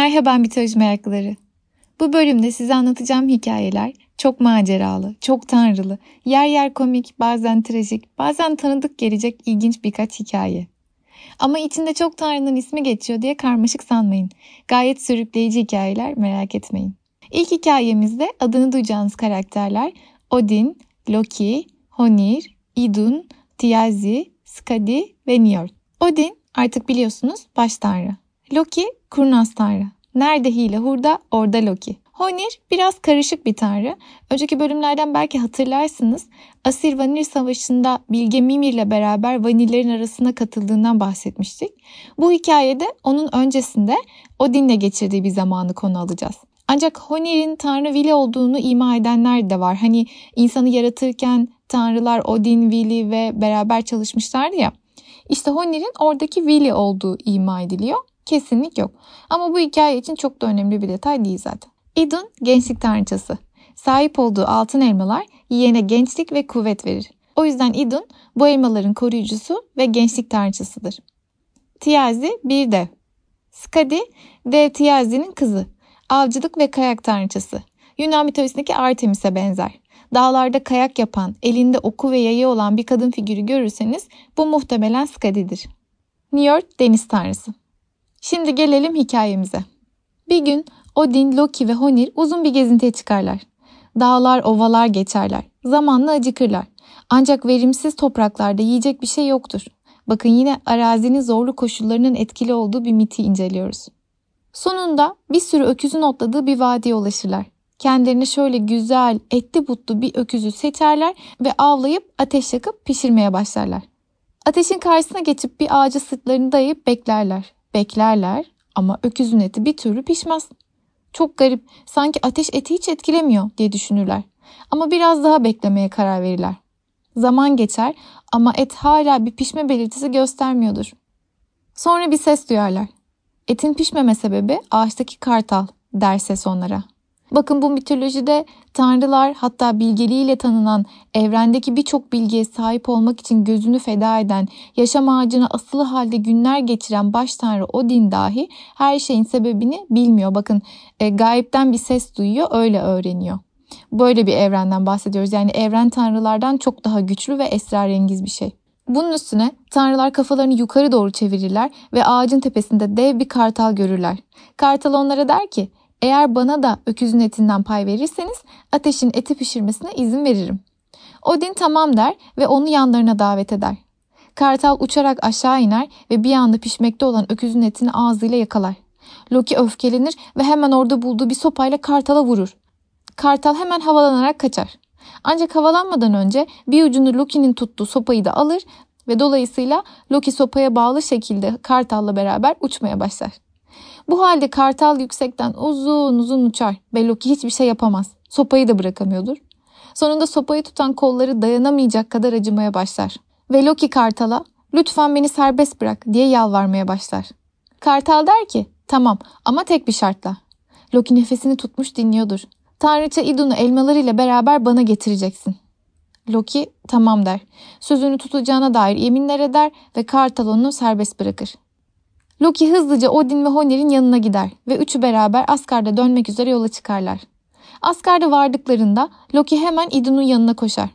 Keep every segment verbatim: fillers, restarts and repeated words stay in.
Merhaba mitoloji meraklıları. Bu bölümde size anlatacağım hikayeler çok maceralı, çok tanrılı, yer yer komik, bazen trajik, bazen tanıdık gelecek ilginç birkaç hikaye. Ama içinde çok tanrının ismi geçiyor diye karmaşık sanmayın. Gayet sürükleyici hikayeler, merak etmeyin. İlk hikayemizde adını duyacağınız karakterler Odin, Loki, Honir, Idun, Tiazi, Skadi ve Njörð. Odin artık biliyorsunuz baş tanrı. Loki kurnaz tanrı. Nerede hile hurda orada Loki. Honir biraz karışık bir tanrı. Önceki bölümlerden belki hatırlarsınız. Asir Vanir Savaşı'nda Bilge Mimir'le beraber Vanillerin arasına katıldığından bahsetmiştik. Bu hikayede onun öncesinde Odin'le geçirdiği bir zamanı konu alacağız. Ancak Honir'in tanrı Vili olduğunu ima edenler de var. Hani insanı yaratırken tanrılar Odin, Vili ve beraber çalışmışlardı ya. İşte Honir'in oradaki Vili olduğu ima ediliyor. Kesinlik yok. Ama bu hikaye için çok da önemli bir detay değil zaten. Idun gençlik tanrıçası. Sahip olduğu altın elmalar yiyene gençlik ve kuvvet verir. O yüzden Idun bu elmaların koruyucusu ve gençlik tanrıçasıdır. Tiazi bir dev. Skadi dev Tiazi'nin kızı. Avcılık ve kayak tanrıçası. Yunan mitolojisindeki Artemis'e benzer. Dağlarda kayak yapan, elinde oku ve yayı olan bir kadın figürü görürseniz bu muhtemelen Skadi'dir. Njörd deniz tanrısı. Şimdi gelelim hikayemize. Bir gün Odin, Loki ve Honir uzun bir gezintiye çıkarlar. Dağlar, ovalar geçerler. Zamanla acıkırlar. Ancak verimsiz topraklarda yiyecek bir şey yoktur. Bakın yine arazinin zorlu koşullarının etkili olduğu bir miti inceliyoruz. Sonunda bir sürü öküzün otladığı bir vadiye ulaşırlar. Kendilerine şöyle güzel, etli butlu bir öküzü seçerler ve avlayıp ateş yakıp pişirmeye başlarlar. Ateşin karşısına geçip bir ağaca sırtlarını dayayıp beklerler. Beklerler ama öküzün eti bir türlü pişmez. Çok garip, sanki ateş eti hiç etkilemiyor diye düşünürler. Ama biraz daha beklemeye karar verirler. Zaman geçer ama et hala bir pişme belirtisi göstermiyordur. Sonra bir ses duyarlar. Etin pişmeme sebebi ağaçtaki kartal der ses onlara. Bakın bu mitolojide tanrılar hatta bilgeliğiyle tanınan evrendeki birçok bilgiye sahip olmak için gözünü feda eden, yaşam ağacına asılı halde günler geçiren baş tanrı Odin dahi her şeyin sebebini bilmiyor. Bakın e, gayipten bir ses duyuyor, öyle öğreniyor. Böyle bir evrenden bahsediyoruz. Yani evren tanrılardan çok daha güçlü ve esrarengiz bir şey. Bunun üstüne tanrılar kafalarını yukarı doğru çevirirler ve ağacın tepesinde dev bir kartal görürler. Kartal onlara der ki, eğer bana da öküzün etinden pay verirseniz ateşin eti pişirmesine izin veririm. Odin tamam der ve onu yanlarına davet eder. Kartal uçarak aşağı iner ve bir anda pişmekte olan öküzün etini ağzıyla yakalar. Loki öfkelenir ve hemen orada bulduğu bir sopayla kartala vurur. Kartal hemen havalanarak kaçar. Ancak havalanmadan önce bir ucunu Loki'nin tuttuğu sopayı da alır ve dolayısıyla Loki sopaya bağlı şekilde kartalla beraber uçmaya başlar. Bu halde kartal yüksekten uzun uzun uçar ve Loki hiçbir şey yapamaz. Sopayı da bırakamıyordur. Sonunda sopayı tutan kolları dayanamayacak kadar acımaya başlar. Ve Loki kartala lütfen beni serbest bırak diye yalvarmaya başlar. Kartal der ki tamam ama tek bir şartla. Loki nefesini tutmuş dinliyordur. Tanrıça Idun'u elmalarıyla beraber bana getireceksin. Loki tamam der. Sözünü tutacağına dair yeminler eder ve kartal onu serbest bırakır. Loki hızlıca Odin ve Honir'in yanına gider ve üçü beraber Asgard'a dönmek üzere yola çıkarlar. Asgard'a vardıklarında Loki hemen Idun'un yanına koşar.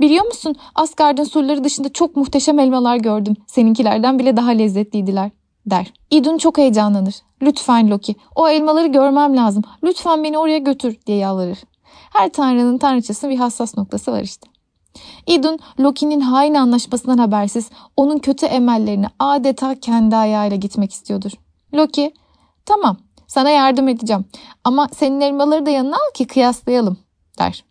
Biliyor musun, Asgard'ın surları dışında çok muhteşem elmalar gördüm. Seninkilerden bile daha lezzetliydiler der. Idun çok heyecanlanır. Lütfen Loki, o elmaları görmem lazım. Lütfen beni oraya götür diye yalvarır. Her tanrının tanrıçasının bir hassas noktası var işte. Idun, Loki'nin hain anlaşmasından habersiz onun kötü emellerini adeta kendi ayağıyla gitmek istiyordur. Loki, tamam sana yardım edeceğim ama senin elmaları da yanına al ki kıyaslayalım der.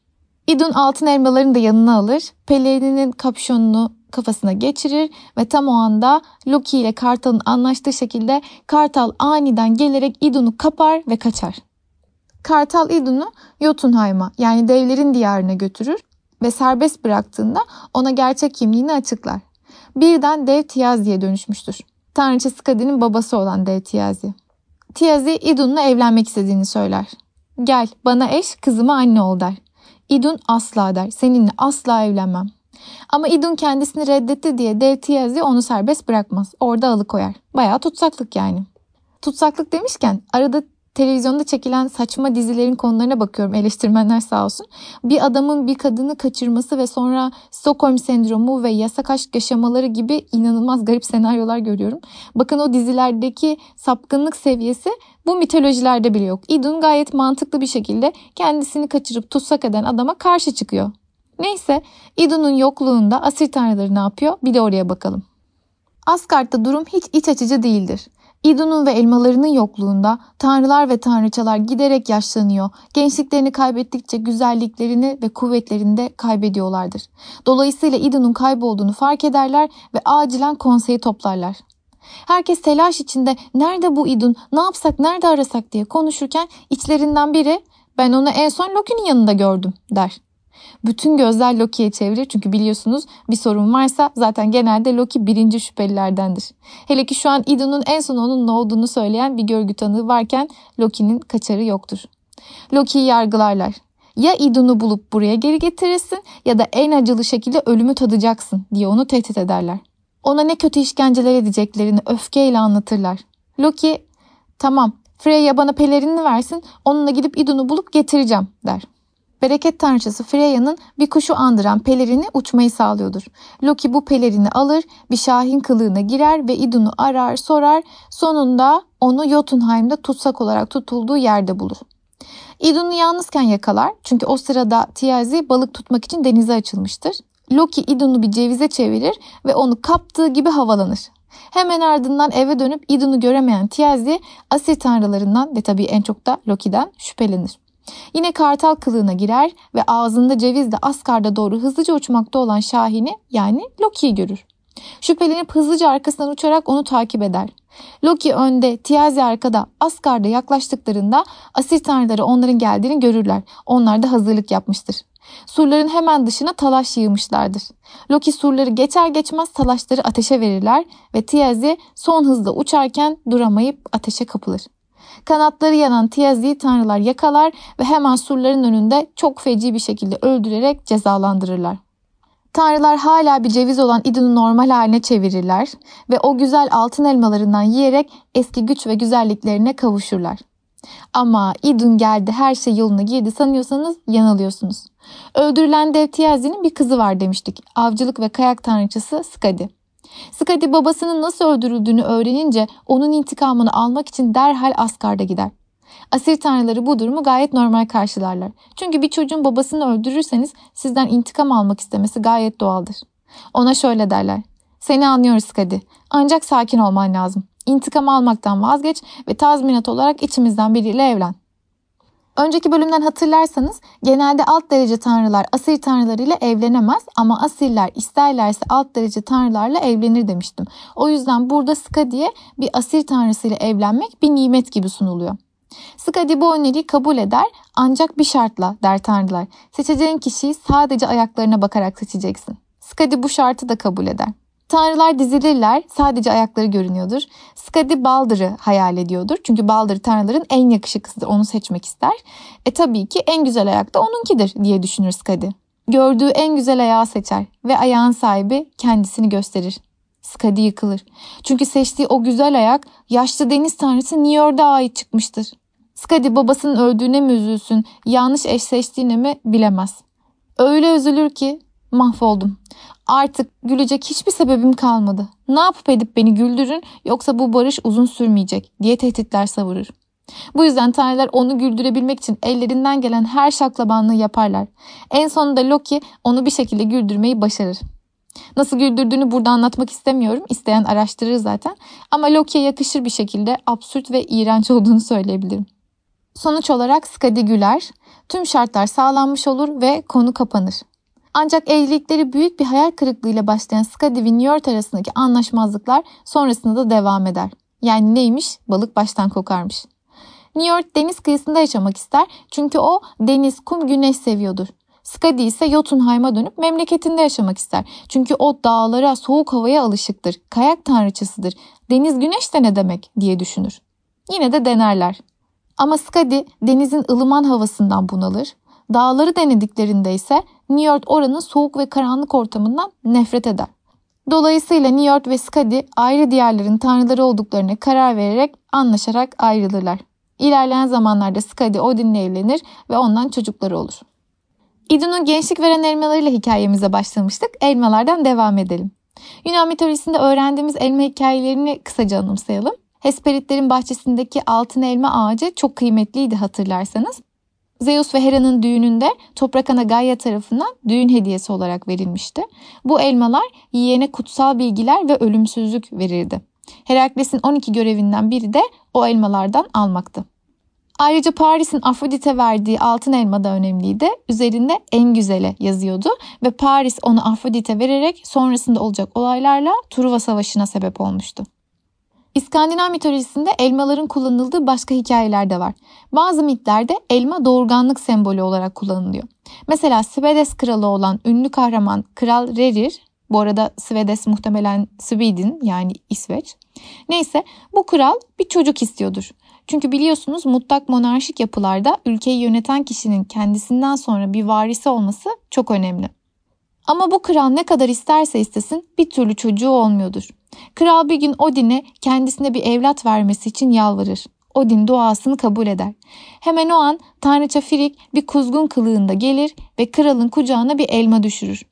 Idun altın elmalarını da yanına alır, pelerininin kapşonunu kafasına geçirir ve tam o anda Loki ile Kartal'ın anlaştığı şekilde Kartal aniden gelerek Idun'u kapar ve kaçar. Kartal Idun'u Yotunhayma yani devlerin diyarına götürür ve serbest bıraktığında ona gerçek kimliğini açıklar. Birden dev Tiazi'ye dönüşmüştür. Tanrıça Skadi'nin babası olan dev Tiazi. Tiazi Idun'la evlenmek istediğini söyler. Gel bana eş, kızıma anne ol der. Idun asla der. Seninle asla evlenmem. Ama Idun kendisini reddetti diye dev Tiazi onu serbest bırakmaz. Orada alıkoyar. Bayağı tutsaklık yani. Tutsaklık demişken arada televizyonda çekilen saçma dizilerin konularına bakıyorum, eleştirmenler sağ olsun. Bir adamın bir kadını kaçırması ve sonra Stockholm sendromu ve yasak aşk yaşamaları gibi inanılmaz garip senaryolar görüyorum. Bakın o dizilerdeki sapkınlık seviyesi bu mitolojilerde bile yok. Idun gayet mantıklı bir şekilde kendisini kaçırıp tutsak eden adama karşı çıkıyor. Neyse, Idun'un yokluğunda Asir tanrıları ne yapıyor? Bir de oraya bakalım. Asgard'da durum hiç iç açıcı değildir. Idun'un ve elmalarının yokluğunda tanrılar ve tanrıçalar giderek yaşlanıyor. Gençliklerini kaybettikçe güzelliklerini ve kuvvetlerini de kaybediyorlardır. Dolayısıyla Idun'un kaybolduğunu fark ederler ve acilen konseyi toplarlar. Herkes telaş içinde nerede bu Idun, ne yapsak, nerede arasak diye konuşurken içlerinden biri ben onu en son Loki'nin yanında gördüm der. Bütün gözler Loki'ye çevirir çünkü biliyorsunuz bir sorun varsa zaten genelde Loki birinci şüphelilerdendir. Hele ki şu an Idun'un en son onun ne olduğunu söyleyen bir görgü tanığı varken Loki'nin kaçarı yoktur. Loki'yi yargılarlar. Ya Idun'u bulup buraya geri getirirsin ya da en acılı şekilde ölümü tadacaksın diye onu tehdit ederler. Ona ne kötü işkenceler edeceklerini öfkeyle anlatırlar. Loki tamam Freya bana pelerinini versin onunla gidip Idun'u bulup getireceğim der. Bereket tanrıçası Freya'nın bir kuşu andıran pelerini uçmayı sağlıyordur. Loki bu pelerini alır, bir şahin kılığına girer ve Idun'u arar, sorar. Sonunda onu Yotunheim'de tutsak olarak tutulduğu yerde bulur. Idun'u yalnızken yakalar çünkü o sırada Tiazi balık tutmak için denize açılmıştır. Loki Idun'u bir cevize çevirir ve onu kaptığı gibi havalanır. Hemen ardından eve dönüp Idun'u göremeyen Tiazi Asir tanrılarından ve tabii en çok da Loki'den şüphelenir. Yine kartal kılığına girer ve ağzında cevizle Asgard'a doğru hızlıca uçmakta olan Şahin'i yani Loki'yi görür. Şüphelenip hızlıca arkasından uçarak onu takip eder. Loki önde, Tiazi arkada, Asgard'a yaklaştıklarında Asir tanrıları onların geldiğini görürler. Onlar da hazırlık yapmıştır. Surların hemen dışına talaş yığmışlardır. Loki surları geçer geçmez talaşları ateşe verirler ve Tiazi son hızla uçarken duramayıp ateşe kapılır. Kanatları yanan Tiazi'yi tanrılar yakalar ve hemen surların önünde çok feci bir şekilde öldürerek cezalandırırlar. Tanrılar hala bir ceviz olan Idun'u normal haline çevirirler ve o güzel altın elmalarından yiyerek eski güç ve güzelliklerine kavuşurlar. Ama Idun geldi her şey yoluna girdi sanıyorsanız yanılıyorsunuz. Öldürülen dev Tiazi'nin bir kızı var demiştik. Avcılık ve kayak tanrıçası Skadi. Skadi babasının nasıl öldürüldüğünü öğrenince onun intikamını almak için derhal Asgard'a gider. Asir tanrıları bu durumu gayet normal karşılarlar. Çünkü bir çocuğun babasını öldürürseniz sizden intikam almak istemesi gayet doğaldır. Ona şöyle derler. Seni anlıyoruz Skadi. Ancak sakin olman lazım. İntikam almaktan vazgeç ve tazminat olarak içimizden biriyle evlen. Önceki bölümden hatırlarsanız genelde alt derece tanrılar Asir tanrılarıyla evlenemez ama Asirler isterlerse alt derece tanrılarla evlenir demiştim. O yüzden burada Skadi'ye bir Asir tanrısıyla evlenmek bir nimet gibi sunuluyor. Skadi bu öneriyi kabul eder ancak bir şartla der tanrılar. Seçeceğin kişiyi sadece ayaklarına bakarak seçeceksin. Skadi bu şartı da kabul eder. Tanrılar dizilirler, sadece ayakları görünüyordur. Skadi Baldr'ı hayal ediyordur. Çünkü Baldr tanrıların en yakışıklısıdır, onu seçmek ister. E tabii ki en güzel ayak da onunkidir diye düşünür Skadi. Gördüğü en güzel ayağı seçer ve ayağın sahibi kendisini gösterir. Skadi yıkılır. Çünkü seçtiği o güzel ayak yaşlı deniz tanrısı Njörð'e ait çıkmıştır. Skadi babasının öldüğüne mi üzülsün, yanlış eş seçtiğine mi bilemez. Öyle üzülür ki mahvoldum. Artık gülecek hiçbir sebebim kalmadı. Ne yapıp edip beni güldürün yoksa bu barış uzun sürmeyecek diye tehditler savurur. Bu yüzden tanrılar onu güldürebilmek için ellerinden gelen her şaklabanlığı yaparlar. En sonunda Loki onu bir şekilde güldürmeyi başarır. Nasıl güldürdüğünü burada anlatmak istemiyorum. İsteyen araştırır zaten. Ama Loki'ye yakışır bir şekilde absürt ve iğrenç olduğunu söyleyebilirim. Sonuç olarak Skadi güler. Tüm şartlar sağlanmış olur ve konu kapanır. Ancak evlilikleri büyük bir hayal kırıklığıyla başlayan Skadi ve Njörð arasındaki anlaşmazlıklar sonrasında da devam eder. Yani neymiş? Balık baştan kokarmış. Njörð deniz kıyısında yaşamak ister çünkü o deniz, kum, güneş seviyordur. Skadi ise Yotunhayma dönüp memleketinde yaşamak ister. Çünkü o dağlara, soğuk havaya alışıktır, kayak tanrıçasıdır. Deniz, güneş de ne demek diye düşünür. Yine de denerler. Ama Skadi denizin ılıman havasından bunalır. Dağları denediklerinde ise Njörð oranın soğuk ve karanlık ortamından nefret eder. Dolayısıyla Njörð ve Skadi ayrı diğerlerinin tanrıları olduklarına karar vererek anlaşarak ayrılırlar. İlerleyen zamanlarda Skadi Odin'le evlenir ve ondan çocukları olur. İdun'un gençlik veren elmalarıyla hikayemize başlamıştık. Elmalardan devam edelim. Yunan mitolojisinde öğrendiğimiz elma hikayelerini kısaca anımsayalım. Hesperitlerin bahçesindeki altın elma ağacı çok kıymetliydi hatırlarsanız. Zeus ve Hera'nın düğününde toprak ana Gaia tarafından düğün hediyesi olarak verilmişti. Bu elmalar yiyene kutsal bilgiler ve ölümsüzlük verirdi. Herakles'in on iki görevinden biri de o elmalardan almaktı. Ayrıca Paris'in Afrodit'e verdiği altın elma da önemliydi. Üzerinde en güzeli yazıyordu ve Paris onu Afrodit'e vererek sonrasında olacak olaylarla Truva Savaşı'na sebep olmuştu. İskandinav mitolojisinde elmaların kullanıldığı başka hikayeler de var. Bazı mitlerde elma doğurganlık sembolü olarak kullanılıyor. Mesela Svedes kralı olan ünlü kahraman Kral Rerir, bu arada Svedes muhtemelen Sweden yani İsveç. Neyse bu kral bir çocuk istiyordur. Çünkü biliyorsunuz mutlak monarşik yapılarda ülkeyi yöneten kişinin kendisinden sonra bir varisi olması çok önemli. Ama bu kral ne kadar isterse istesin bir türlü çocuğu olmuyordur. Kral bir gün Odin'e kendisine bir evlat vermesi için yalvarır. Odin duasını kabul eder. Hemen o an tanrıça Frig bir kuzgun kılığında gelir ve kralın kucağına bir elma düşürür.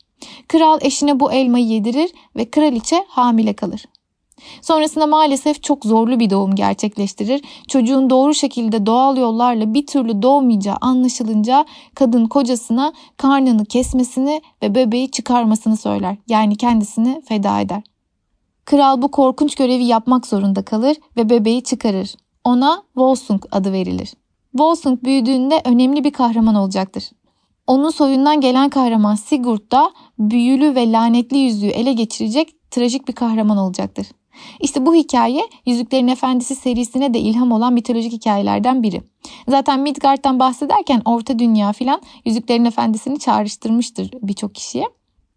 Kral eşine bu elmayı yedirir ve kraliçe hamile kalır. Sonrasında maalesef çok zorlu bir doğum gerçekleştirir. Çocuğun doğru şekilde doğal yollarla bir türlü doğmayacağı anlaşılınca kadın kocasına karnını kesmesini ve bebeği çıkarmasını söyler. Yani kendisini feda eder. Kral bu korkunç görevi yapmak zorunda kalır ve bebeği çıkarır. Ona Volsung adı verilir. Volsung büyüdüğünde önemli bir kahraman olacaktır. Onun soyundan gelen kahraman Sigurd da büyülü ve lanetli yüzüğü ele geçirecek trajik bir kahraman olacaktır. İşte bu hikaye Yüzüklerin Efendisi serisine de ilham olan mitolojik hikayelerden biri. Zaten Midgard'dan bahsederken Orta Dünya filan Yüzüklerin Efendisi'ni çağrıştırmıştır birçok kişiye.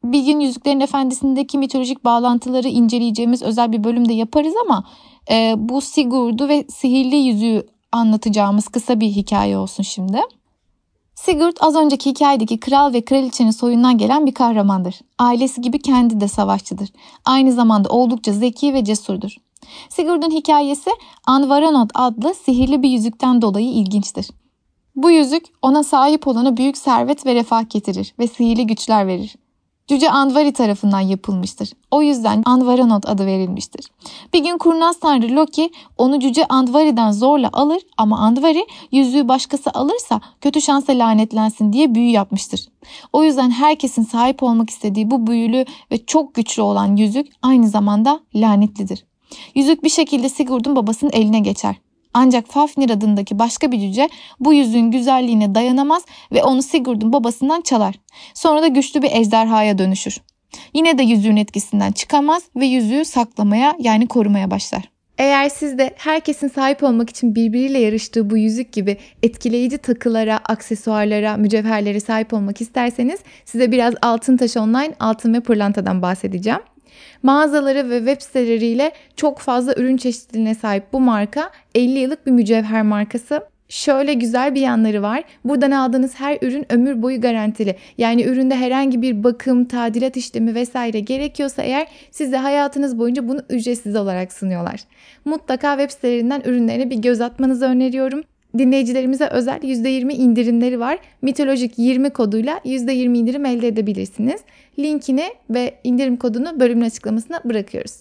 Bir gün Yüzüklerin Efendisi'ndeki mitolojik bağlantıları inceleyeceğimiz özel bir bölümde yaparız ama e, bu Sigurd'u ve sihirli yüzüğü anlatacağımız kısa bir hikaye olsun şimdi. Sigurd az önceki hikayedeki kral ve kraliçenin soyundan gelen bir kahramandır. Ailesi gibi kendi de savaşçıdır. Aynı zamanda oldukça zeki ve cesurdur. Sigurd'un hikayesi Andvaranaut adlı sihirli bir yüzükten dolayı ilginçtir. Bu yüzük ona sahip olana büyük servet ve refah getirir ve sihirli güçler verir. Cüce Andvari tarafından yapılmıştır. O yüzden Andvaranaut adı verilmiştir. Bir gün kurnaz tanrı Loki onu cüce Andvari'den zorla alır ama Andvari yüzüğü başkası alırsa kötü şansa lanetlensin diye büyü yapmıştır. O yüzden herkesin sahip olmak istediği bu büyülü ve çok güçlü olan yüzük aynı zamanda lanetlidir. Yüzük bir şekilde Sigurd'un babasının eline geçer. Ancak Fafnir adındaki başka bir cüce bu yüzüğün güzelliğine dayanamaz ve onu Sigurd'un babasından çalar. Sonra da güçlü bir ejderhaya dönüşür. Yine de yüzüğün etkisinden çıkamaz ve yüzüğü saklamaya yani korumaya başlar. Eğer siz de herkesin sahip olmak için birbiriyle yarıştığı bu yüzük gibi etkileyici takılara, aksesuarlara, mücevherlere sahip olmak isterseniz size biraz Altıntaş Online, Altın ve Pırlanta'dan bahsedeceğim. Mağazaları ve web siteleriyle çok fazla ürün çeşitliliğine sahip bu marka elli yıllık bir mücevher markası. Şöyle güzel bir yanları var. Buradan aldığınız her ürün ömür boyu garantili. Yani üründe herhangi bir bakım, tadilat işlemi vesaire gerekiyorsa eğer size hayatınız boyunca bunu ücretsiz olarak sunuyorlar. Mutlaka web sitelerinden ürünlerine bir göz atmanızı öneriyorum. Dinleyicilerimize özel yüzde yirmi indirimleri var. Mitolojik yirmi koduyla yüzde yirmi indirim elde edebilirsiniz. Linkini ve indirim kodunu bölümün açıklamasına bırakıyoruz.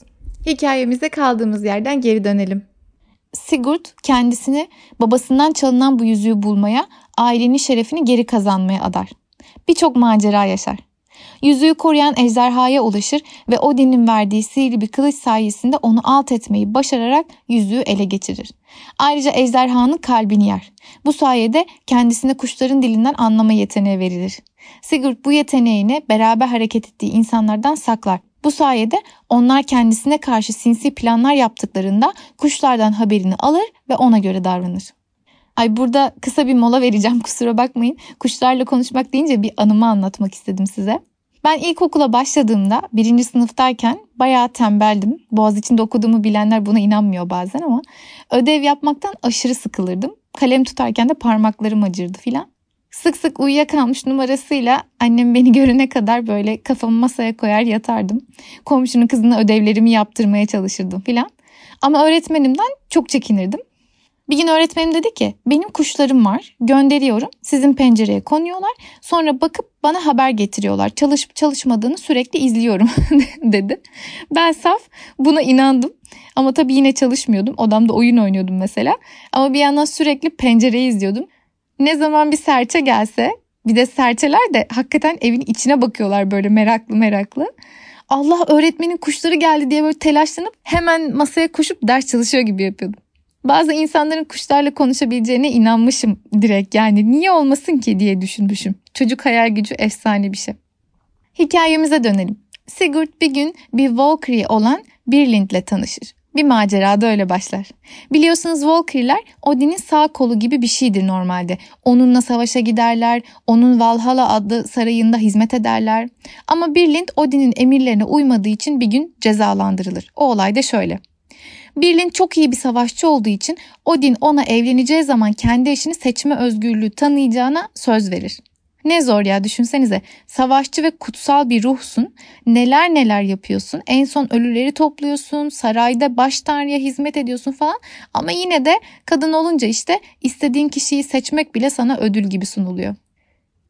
Hikayemize kaldığımız yerden geri dönelim. Sigurd kendisini babasından çalınan bu yüzüğü bulmaya, ailenin şerefini geri kazanmaya adar. Birçok macera yaşar. Yüzüğü koruyan ejderhaya ulaşır ve Odin'in verdiği sihirli bir kılıç sayesinde onu alt etmeyi başararak yüzüğü ele geçirir. Ayrıca ejderhanın kalbini yer. Bu sayede kendisine kuşların dilinden anlama yeteneği verilir. Sigurd bu yeteneğini beraber hareket ettiği insanlardan saklar. Bu sayede onlar kendisine karşı sinsi planlar yaptıklarında kuşlardan haberini alır ve ona göre davranır. Ay burada kısa bir mola vereceğim, kusura bakmayın. Kuşlarla konuşmak deyince bir anımı anlatmak istedim size. Ben ilkokula başladığımda birinci sınıftayken bayağı tembeldim. Boğaziçi'nde okuduğumu bilenler buna inanmıyor bazen ama ödev yapmaktan aşırı sıkılırdım. Kalem tutarken de parmaklarım acırdı filan. Sık sık uyuyakalmış numarasıyla annem beni görene kadar böyle kafamı masaya koyar yatardım. Komşunun kızına ödevlerimi yaptırmaya çalışırdım filan. Ama öğretmenimden çok çekinirdim. Bir gün öğretmenim dedi ki benim kuşlarım var, gönderiyorum, sizin pencereye konuyorlar, sonra bakıp bana haber getiriyorlar, çalışıp çalışmadığını sürekli izliyorum dedi. Ben saf buna inandım ama tabii yine çalışmıyordum, odamda oyun oynuyordum mesela, ama bir yandan sürekli pencereyi izliyordum. Ne zaman bir serçe gelse, bir de serçeler de hakikaten evin içine bakıyorlar böyle meraklı meraklı. Allah öğretmenin kuşları geldi diye böyle telaşlanıp hemen masaya koşup ders çalışıyor gibi yapıyordum. Bazı insanların kuşlarla konuşabileceğine inanmışım direkt, yani niye olmasın ki diye düşünmüşüm. Çocuk hayal gücü efsane bir şey. Hikayemize dönelim. Sigurd bir gün bir Valkyrie olan Birlint'le tanışır. Bir macera da öyle başlar. Biliyorsunuz Valkyrie'ler Odin'in sağ kolu gibi bir şeydir normalde. Onunla savaşa giderler, onun Valhalla adlı sarayında hizmet ederler. Ama Birlind Odin'in emirlerine uymadığı için bir gün cezalandırılır. O olay da şöyle. Birlind çok iyi bir savaşçı olduğu için Odin ona evleneceği zaman kendi eşini seçme özgürlüğü tanıyacağına söz verir. Ne zor ya, düşünsenize, savaşçı ve kutsal bir ruhsun, neler neler yapıyorsun, en son ölüleri topluyorsun, sarayda baş tanrıya hizmet ediyorsun falan, ama yine de kadın olunca işte istediğin kişiyi seçmek bile sana ödül gibi sunuluyor.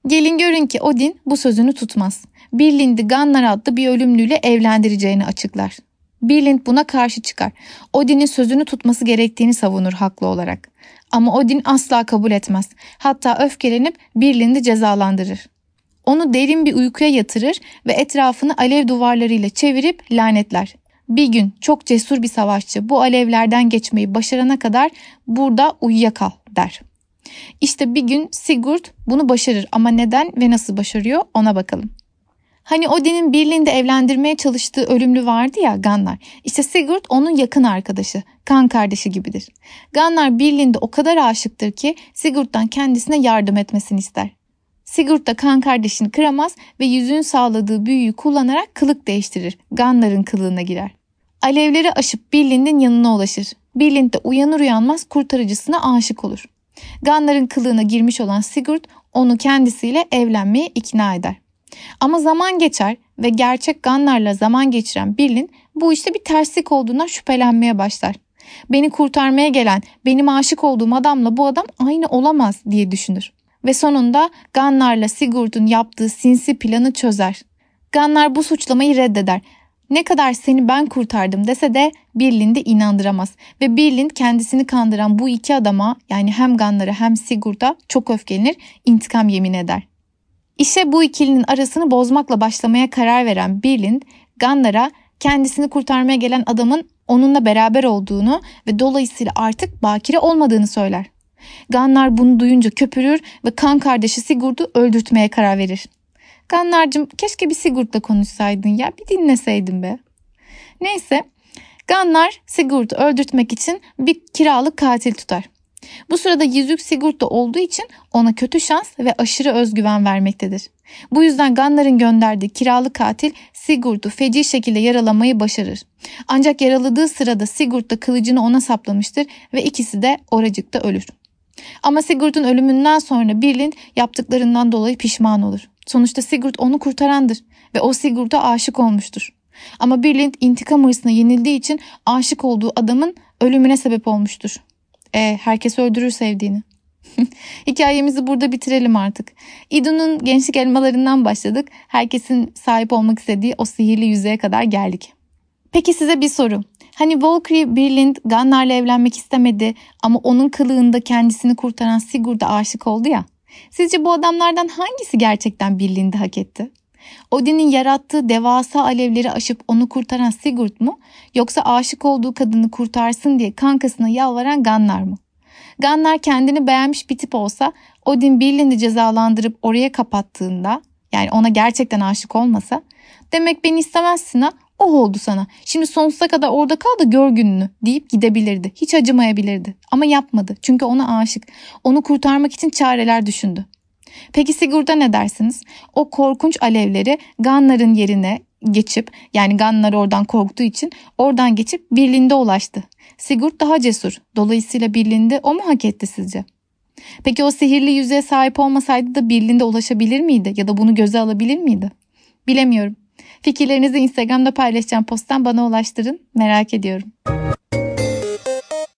Gelin görün ki Odin bu sözünü tutmaz. Birlind'i Gunnar adlı bir ölümlüyle evlendireceğini açıklar. Birlind buna karşı çıkar. Odin'in sözünü tutması gerektiğini savunur haklı olarak. Ama Odin asla kabul etmez. Hatta öfkelenip Birlind'i cezalandırır. Onu derin bir uykuya yatırır ve etrafını alev duvarlarıyla çevirip lanetler. Bir gün çok cesur bir savaşçı bu alevlerden geçmeyi başarana kadar burada uyuyakal der. İşte bir gün Sigurd bunu başarır, ama neden ve nasıl başarıyor ona bakalım. Hani Odin'in Birlind'i evlendirmeye çalıştığı ölümlü vardı ya, Gunnar. İşte Sigurd onun yakın arkadaşı, kan kardeşi gibidir. Gunnar Birlind'e o kadar aşıktır ki Sigurd'dan kendisine yardım etmesini ister. Sigurd da kan kardeşini kıramaz ve yüzüğün sağladığı büyüyü kullanarak kılık değiştirir. Gunnar'ın kılığına girer. Alevleri aşıp Birlind'in yanına ulaşır. Birlind de uyanır uyanmaz kurtarıcısına aşık olur. Gunnar'ın kılığına girmiş olan Sigurd onu kendisiyle evlenmeye ikna eder. Ama zaman geçer ve gerçek Gunnar'la zaman geçiren Birlind bu işte bir terslik olduğundan şüphelenmeye başlar. Beni kurtarmaya gelen, benim aşık olduğum adamla bu adam aynı olamaz diye düşünür. Ve sonunda Gunnar'la Sigurd'un yaptığı sinsi planı çözer. Gunnar bu suçlamayı reddeder. Ne kadar seni ben kurtardım dese de Birlind'i inandıramaz. Ve Birlind kendisini kandıran bu iki adama, yani hem Gunnar'a hem Sigurd'a çok öfkelenir, intikam yemini eder. İşe bu ikilinin arasını bozmakla başlamaya karar veren Birlind, Gunnar'a kendisini kurtarmaya gelen adamın onunla beraber olduğunu ve dolayısıyla artık bakire olmadığını söyler. Gunnar bunu duyunca köpürür ve kan kardeşi Sigurd'u öldürtmeye karar verir. Gunnar'cığım, keşke bir Sigurd'la konuşsaydın ya, bir dinleseydin be. Neyse, Gunnar Sigurd'u öldürtmek için bir kiralık katil tutar. Bu sırada yüzük Sigurd'da olduğu için ona kötü şans ve aşırı özgüven vermektedir. Bu yüzden Gunnar'ın gönderdiği kiralık katil Sigurd'u feci şekilde yaralamayı başarır. Ancak yaraladığı sırada Sigurd da kılıcını ona saplamıştır ve ikisi de oracıkta ölür. Ama Sigurd'un ölümünden sonra Birlind yaptıklarından dolayı pişman olur. Sonuçta Sigurd onu kurtarandır ve o Sigurd'a aşık olmuştur. Ama Birlind intikam hırsına yenildiği için aşık olduğu adamın ölümüne sebep olmuştur. E, herkes öldürür sevdiğini. Hikayemizi burada bitirelim artık. Idun'un gençlik elmalarından başladık. Herkesin sahip olmak istediği o sihirli yüzeye kadar geldik. Peki size bir soru. Hani Valkyrie Birlind Gunnar'la evlenmek istemedi ama onun kılığında kendisini kurtaran Sigurd'a aşık oldu ya. Sizce bu adamlardan hangisi gerçekten Birlind'i hak etti? Odin'in yarattığı devasa alevleri aşıp onu kurtaran Sigurd mu? Yoksa aşık olduğu kadını kurtarsın diye kankasına yalvaran Gunnar mı? Gunnar kendini beğenmiş bir tip olsa, Odin Birlind'i cezalandırıp oraya kapattığında, yani ona gerçekten aşık olmasa, demek beni istemezsin ha, o oldu sana, şimdi sonsuza kadar orada kal da gör gününü deyip gidebilirdi, hiç acımayabilirdi. Ama yapmadı, çünkü ona aşık, onu kurtarmak için çareler düşündü. Peki Sigurd'a ne dersiniz? O korkunç alevleri Gunnar'ın yerine geçip, yani Gunnar oradan korktuğu için oradan geçip Birlind'e ulaştı. Sigurd daha cesur. Dolayısıyla Birlind'i o mu hak etti sizce? Peki o sihirli yüzeye sahip olmasaydı da Birlind'e ulaşabilir miydi? Ya da bunu göze alabilir miydi? Bilemiyorum. Fikirlerinizi Instagram'da paylaşacağım posttan bana ulaştırın. Merak ediyorum.